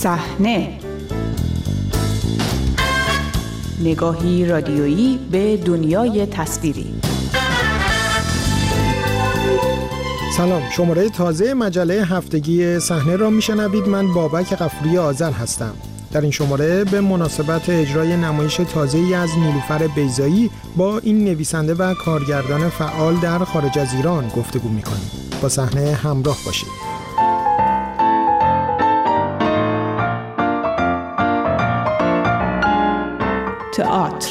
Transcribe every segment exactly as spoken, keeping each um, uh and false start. صحنه، نگاهی رادیویی به دنیای تصویری. سلام، شماره تازه مجله هفتگی صحنه را میشنوید. من بابک قفری آزر هستم. در این شماره به مناسبت اجرای نمایش تازه‌ای از نیلوفر بیزایی با این نویسنده و کارگردان فعال در خارج از ایران گفتگو می‌کنیم. با صحنه همراه باشید. تئاتر،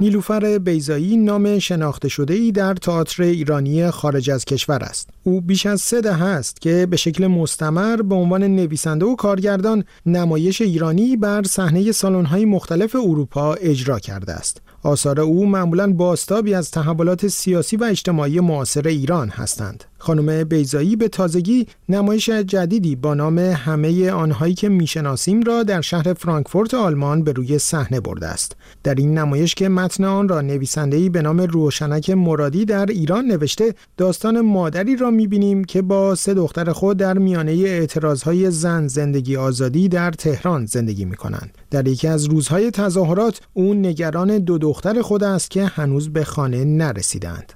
نیلوفر بیزایی نام شناخته شده‌ای در تئاتر ایرانی خارج از کشور است. او بیش از سه دهه است که به شکل مستمر به عنوان نویسنده و کارگردان نمایش ایرانی بر صحنه سالن‌های مختلف اروپا اجرا کرده است. آثار او معمولاً بازتابی از تحولات سیاسی و اجتماعی معاصر ایران هستند. خانم بیزایی به تازگی نمایش جدیدی با نام همه آنهایی که میشناسیم را در شهر فرانکفورت آلمان به روی صحنه برده است. در این نمایش که متن آن را نویسنده‌ای به نام روشنک مرادی در ایران نوشته، داستان مادری را می‌بینیم که با سه دختر خود در میانه اعتراض‌های زن زندگی آزادی در تهران زندگی می‌کنند. در یکی از روزهای تظاهرات او نگران دو دختر خود است که هنوز به خانه نرسیدند.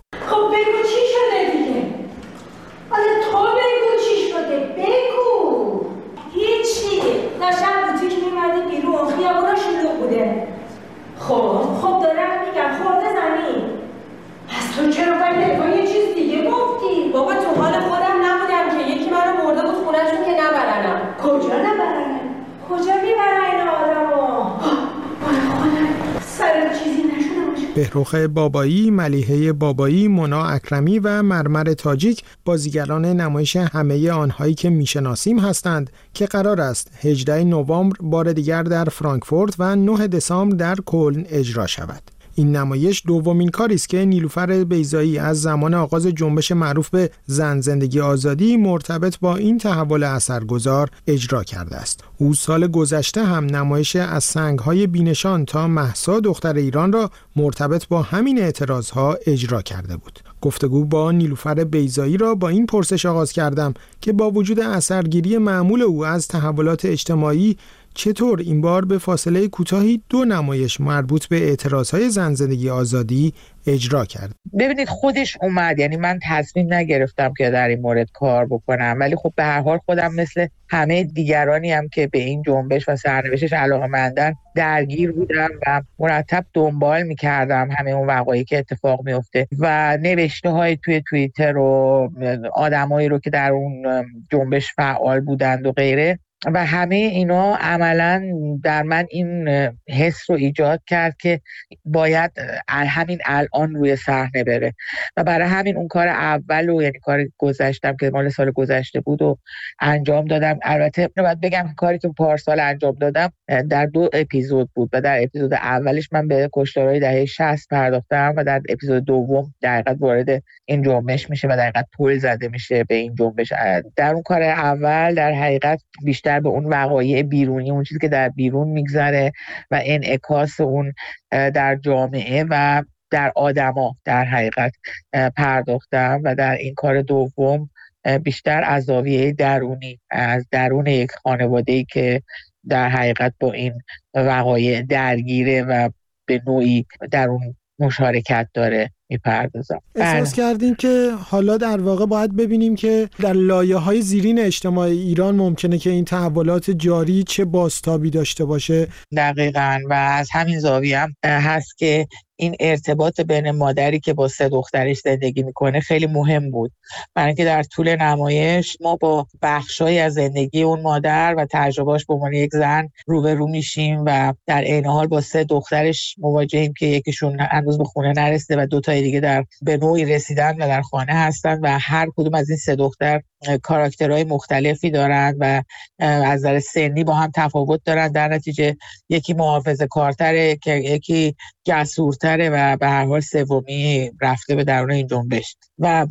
خب خب دارم میگم خورده زمین. پس تو چرا باید با یه چیز دیگه گفتی؟ بابا تو حال خودم نبودم که یکی منو برده بود خونه‌شون که نبرنم. کجا نبرنم؟ کجا میبرن این آدمو؟ خودم سر چیزی نشونه باشه. فیروزه بابایی، ملیحه بابایی، مونا اکرمی و مرمر تاجیک بازیگران نمایش همه آنهایی که میشناسیم هستند که قرار است هجدهم نوامبر بار دیگر در فرانکفورت و نهم دسامبر در کلن اجرا شود. این نمایش دومین کاری است که نیلوفر بیزایی از زمان آغاز جنبش معروف به زن زندگی آزادی مرتبط با این تحول اثرگذار اجرا کرده است. او سال گذشته هم نمایش از سنگ‌های بینشان تا مهسا دختر ایران را مرتبط با همین اعتراض‌ها اجرا کرده بود. گفتگو با نیلوفر بیزایی را با این پرسش آغاز کردم که با وجود اثرگیری معمول او از تحولات اجتماعی، چطور این بار به فاصله کوتاهی دو نمایش مربوط به اعتراض‌های زن زندگی آزادی اجرا کرد؟ ببینید، خودش اومد، یعنی من تصمیم نگرفتم که در این مورد کار بکنم، ولی خب به هر حال خودم مثل همه دیگرانی هم که به این جنبش و سرنوشتش علاقه‌مندن درگیر بودم و مرتب دنبال می‌کردم همه اون وقایعی که اتفاق می‌افته و نوشته‌های توی توییتر و آدمایی رو که در اون جنبش فعال بودند و غیره، و همه اینا عملاً در من این حس رو ایجاد کرد که باید همین الان روی صحنه بره و برای همین اون کار اول و یعنی کار گذشتم که مال سال گذشته بود و انجام دادم. البته باید بگم که کاری که پارسال انجام دادم در دو اپیزود بود و در اپیزود اولش من به کشتارهای دهه شصت پرداختم و در اپیزود دوم در حقیقت وارد این جنبش میشه و در حقیقت پل زده میشه به این جنبش. در اون کار اول در حقیقت بیشتر در به اون وقایع بیرونی، اون چیزی که در بیرون میگذره و انعکاس اون در جامعه و در آدما در حقیقت پرداختم و در این کار دوم بیشتر از زاویه درونی، از درون یک خانواده‌ای که در حقیقت با این وقایع درگیره و به نوعی در اون مشارکت داره میپردازم. احساس کردیم که حالا در واقع باید ببینیم که در لایه‌های زیرین اجتماع ایران ممکنه که این تحولات جاری چه بازتابی داشته باشه؟ دقیقاً، و از همین زاویه هم هست که این ارتباط بین مادری که با سه دخترش زندگی میکنه خیلی مهم بود، برای اینکه در طول نمایش ما با بخشای از زندگی اون مادر و تجربهاش به عنوان یک زن روبرو میشیم و در عین حال با سه دخترش مواجهیم که یکیشون هنوز به خونه نرسیده و دو تا دیگه در به نوعی رسیدن و در خانه هستن و هر کدوم از این سه دختر کاراکترهای مختلفی دارند و از نظر سنی با هم تفاوت دارند، در نتیجه یکی محافظه‌کارتره که یکی جسورتره و به هر حال سومی رفته به درون این جنبش و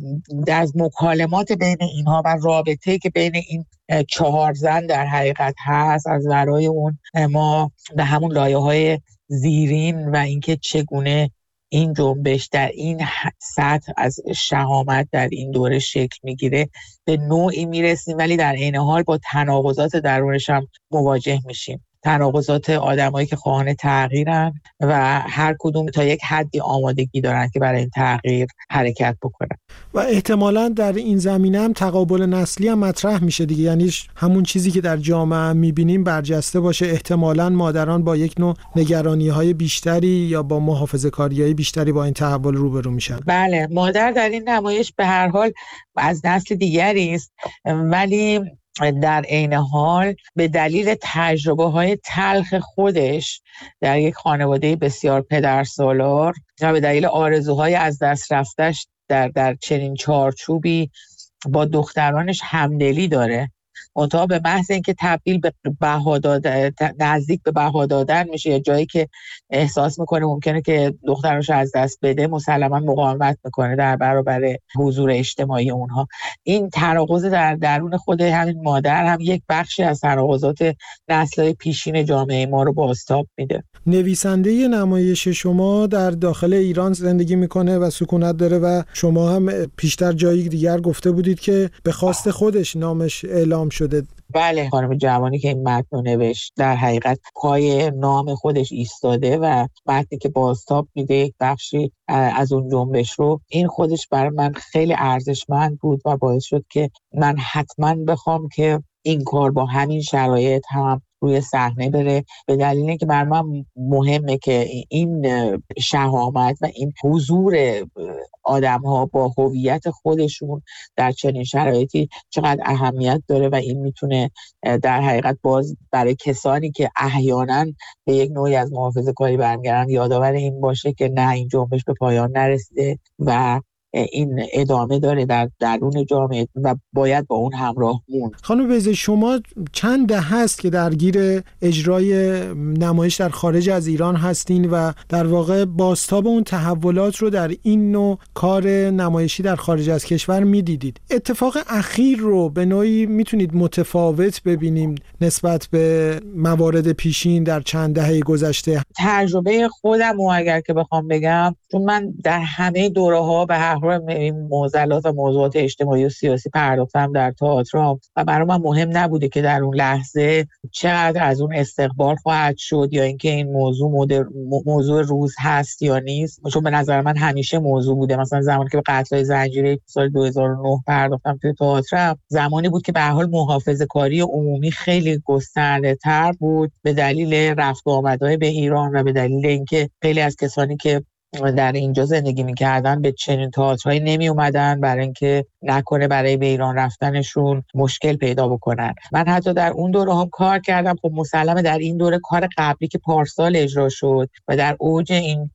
از مکالمات بین اینها و رابطه‌ای که بین این چهار زن در حقیقت هست از ورای اون ما به همون لایه‌های زیرین و اینکه چگونه این جنبش در این سطح از شهامت در این دوره شکل میگیره، به نوعی میرسیم ولی در عین حال با تناقضات درونش هم مواجه میشیم. تناقضات آدمایی که خواهان تغییرن و هر کدوم تا یک حدی آمادگی دارن که برای این تغییر حرکت بکنن. و احتمالاً در این زمینه هم تقابل نسلی هم مطرح میشه دیگه، یعنی همون چیزی که در جامعه میبینیم برجسته باشه. احتمالاً مادران با یک نوع نگرانی‌های بیشتری یا با محافظه‌کاری‌های بیشتری با این تحول روبرو میشن. بله، مادر در این نمایش به هر حال از نسل دیگری است، ولی در عین حال به دلیل تجربه‌های تلخ خودش در یک خانواده بسیار پدرسالار و به دلیل آرزوهای از دست رفتش در در چنین چارچوبی با دخترانش همدلی داره. اونتا به محض اینکه تبدیل به بها دادن، نزدیک به بها دادن میشه یا جایی که احساس میکنه ممکنه که دخترش از دست بده، مسلما مقاومت میکنه در برابر حضور اجتماعی اونها. این تناقض در درون خود همین مادر هم یک بخشی از تناقضات نسل‌های پیشین جامعه ما رو بازتاب میده. نویسنده نمایش شما در داخل ایران زندگی میکنه و سکونت داره و شما هم پیشتر جایی دیگر گفته بودید که به خواست خودش نامش اعلام شده. بله، خانم جوانی که این متن رو نوشت در حقیقت پای نام خودش ایستاده و متنی که بازتاب میده یک بخشی از اون جنبش رو، این خودش برای من خیلی ارزشمند بود و باعث شد که من حتما بخوام که این کار با همین شرایط هم روی صحنه بره، به دلیل اینکه برای من مهمه که این شهامت و این حضور آدم‌ها با هویت خودشون در چنین شرایطی چقدر اهمیت داره و این میتونه در حقیقت باز برای کسانی که احیانا به یک نوعی از محافظه‌کاری برمیگردن یادآور این باشه که نه، این جنبش به پایان نرسیده و این ادامه داره در درون جامعه و باید با اون همراه موند. خانم بیزایی، شما چند دهه است که درگیر اجرای نمایش در خارج از ایران هستین و در واقع بازتاب اون تحولات رو در این نوع کار نمایشی در خارج از کشور میدیدید. اتفاق اخیر رو به نوعی میتونید متفاوت ببینیم نسبت به موارد پیشین در چند دهه گذشته؟ تجربه خودم و اگر که بخوام بگم، چون من در همه دوره‌ها به هر موزلات و موضوعات اجتماعی و سیاسی پرداختم در تئاترام و برای من مهم نبوده که در اون لحظه چقدر از اون استقبال خواهد شد یا اینکه این موضوع مدر... موضوع روز هست یا نیست، چون به نظر من همیشه موضوع بوده. مثلا زمانی که به قتل‌های زنجیره سال دو هزار و نه پرداختم توی تئاترام، زمانی بود که به هر حال محافظه‌کاری عمومی خیلی گسترده‌تر بود به دلیل رفت و آمدهای به ایران و به دلیل اینکه خیلی از کسانی که در اینجا زندگی میکردن به چنین تئاترهایی نمی اومدن برای اینکه نکنه برای به ایران رفتنشون مشکل پیدا بکنن. من حتی در اون دوره هم کار کردم. خب مسلمه در این دوره کار قبلی که پارسال اجرا شد و در اوج این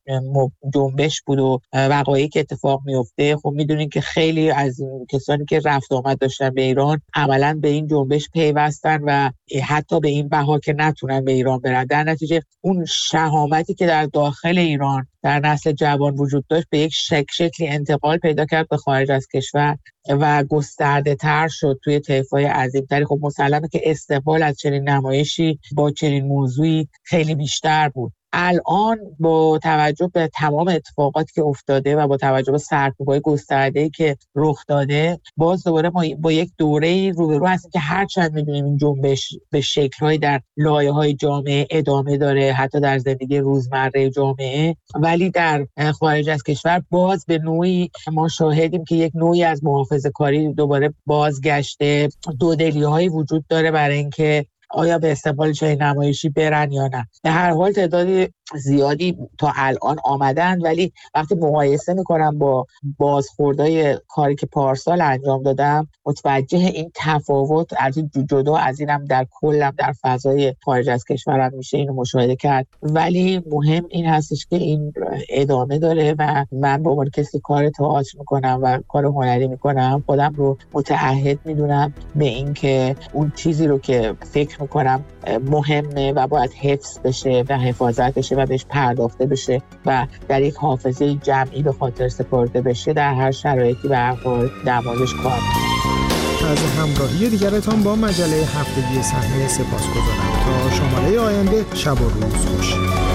جنبش بود و وقایعی که اتفاق میفته، خب میدونین که خیلی از کسانی که رفت آمد داشتن به ایران عملاً به این جنبش پیوستن و حتی به این بها که نتونن به ایران برن. در نتیجه اون شهامتی که در داخل ایران در نسل جوان وجود داشت به یک شک شکلی انتقال پیدا کرد به خارج از کشور و گسترده تر شد توی طیف‌های عظیم‌تری. خب مسلمه که استقبال از چنین نمایشی با چنین موضوعی خیلی بیشتر بود. الان با توجه به تمام اتفاقاتی که افتاده و با توجه به سرکوب‌های گسترده‌ای که رخ داده، باز دوباره ما با یک دوره‌ای روبرو هستیم که هرچند می‌دونیم این جنبش به شکل‌های در لایه‌های جامعه ادامه داره، حتی در زندگی روزمره جامعه، ولی در خارج از کشور باز به نوعی ما شاهدیم که یک نوعی از محافظه‌کاری دوباره بازگشته، دودلی‌هایی وجود داره برای اینکه آیا به استقبال چنین نمایشی برن یا نه. به هر حال تعدادی زیادی تا الان آمدن، ولی وقتی مقایسه میکنم با بازخوردهای کاری که پارسال انجام دادم، متوجه این تفاوت از این جدا از اینم در کلم در فضای خارج از کشورم میشه اینو مشاهده کرد. ولی مهم این هستش که این ادامه داره و من به عنوان کسی کار تئاتر میکنم و کار هنری میکنم، خودم رو متعهد میدونم به اینکه اون چیزی رو که فکر میکنم مهمه و باید حفظ بشه و حفاظت بشه و بهش پرداخته بشه و در یک حافظه جمعی به خاطر سپرده بشه، در هر شرایطی و هر حال دمازش کار از همراهی دیگرتان با مجله هفتگی صحنه سپاسگزارم. تا شماره آینده، شب و روز خوش.